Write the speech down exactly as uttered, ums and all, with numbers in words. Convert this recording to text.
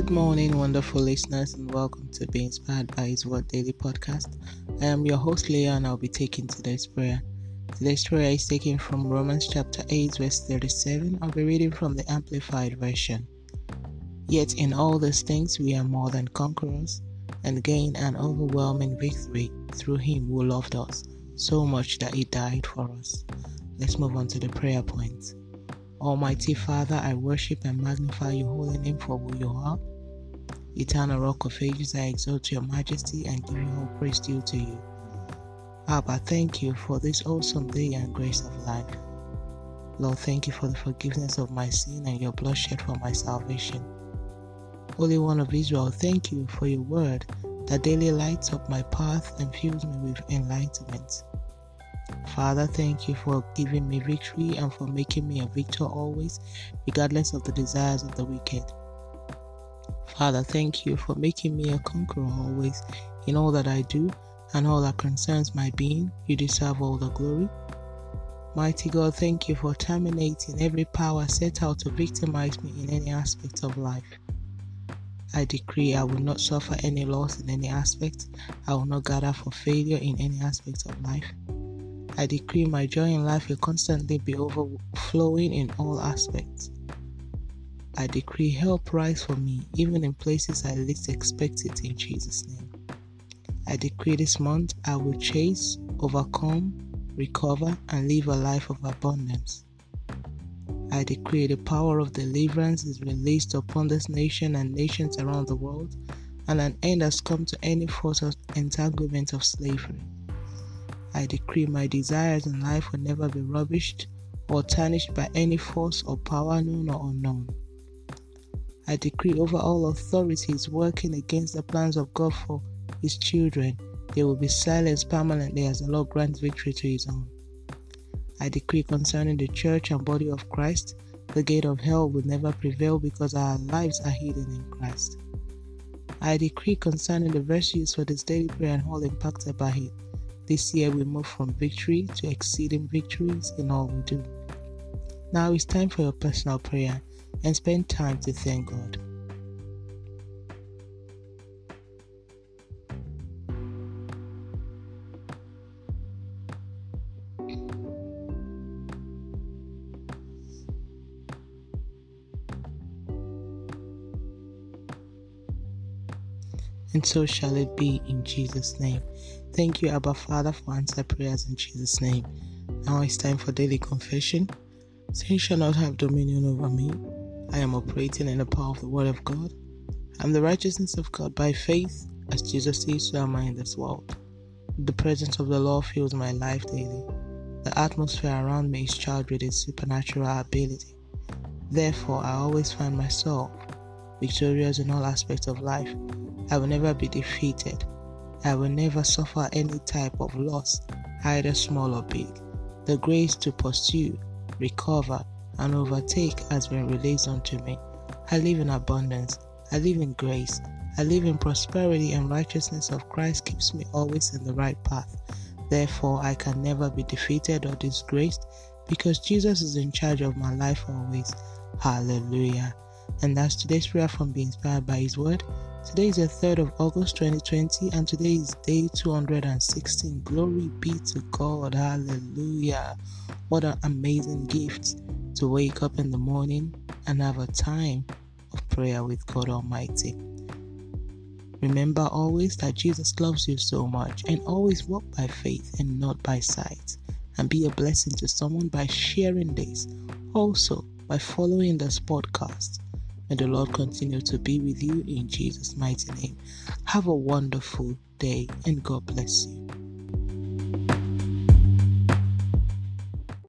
Good morning, wonderful listeners, and welcome to Be Inspired by His Word Daily Podcast. I am your host, Leah, and I'll be taking today's prayer. Today's prayer is taken from Romans chapter eight, verse thirty-seven. I'll be reading from the Amplified Version. Yet in all these things we are more than conquerors, and gain an overwhelming victory through Him who loved us so much that He died for us. Let's move on to the prayer point. Almighty Father, I worship and magnify your holy name for who you are. Eternal Rock of Ages, I exalt your majesty and give all praise due to you. Abba, thank you for this awesome day and grace of life. Lord, thank you for the forgiveness of my sin and your blood shed for my salvation. Holy One of Israel, thank you for your word that daily lights up my path and fills me with enlightenment. Father, thank you for giving me victory and for making me a victor always, regardless of the desires of the wicked. Father, thank you for making me a conqueror always in all that I do and all that concerns my being. You deserve all the glory. Mighty God, thank you for terminating every power set out to victimize me in any aspect of life. I decree I will not suffer any loss in any aspect. I will not gather for failure in any aspect of life. I decree my joy in life will constantly be overflowing in all aspects. I decree help rise for me, even in places I least expect it, in Jesus' name. I decree this month I will chase, overcome, recover, and live a life of abundance. I decree the power of deliverance is released upon this nation and nations around the world, and an end has come to any force of entanglement of slavery. I decree my desires in life will never be rubbished or tarnished by any force or power, known or unknown. I decree over all authorities working against the plans of God for His children, they will be silenced permanently as the Lord grants victory to His own. I decree concerning the church and body of Christ, the gate of hell will never prevail because our lives are hidden in Christ. I decree concerning the virtues for this daily prayer and all impacted by it. This year we move from victory to exceeding victories in all we do. Now it's time for your personal prayer, and spend time to thank God. And so shall it be in Jesus' name. Thank you, Abba Father, for answered prayers in Jesus' name. Now it's time for daily confession. Sin shall not have dominion over me. I am operating in the power of the Word of God. I am the righteousness of God by faith. As Jesus is, so am I in this world. The presence of the Lord fills my life daily. The atmosphere around me is charged with His supernatural ability. Therefore, I always find myself victorious in all aspects of life. I will never be defeated. I will never suffer any type of loss, either small or big. The grace to pursue, recover, and overtake has been released unto me. I live in abundance. I live in grace. I live in prosperity, and righteousness of Christ keeps me always in the right path. Therefore, I can never be defeated or disgraced, because Jesus is in charge of my life always. Hallelujah. And that's today's prayer from Be Inspired by His Word. Today is the third of August twenty twenty, and today is day two hundred sixteen. Glory be to God. Hallelujah. What an amazing gift to wake up in the morning and have a time of prayer with God Almighty. Remember always that Jesus loves you so much, and always walk by faith and not by sight. And be a blessing to someone by sharing this. Also, by following this podcast. May the Lord continue to be with you in Jesus' mighty name. Have a wonderful day, and God bless you.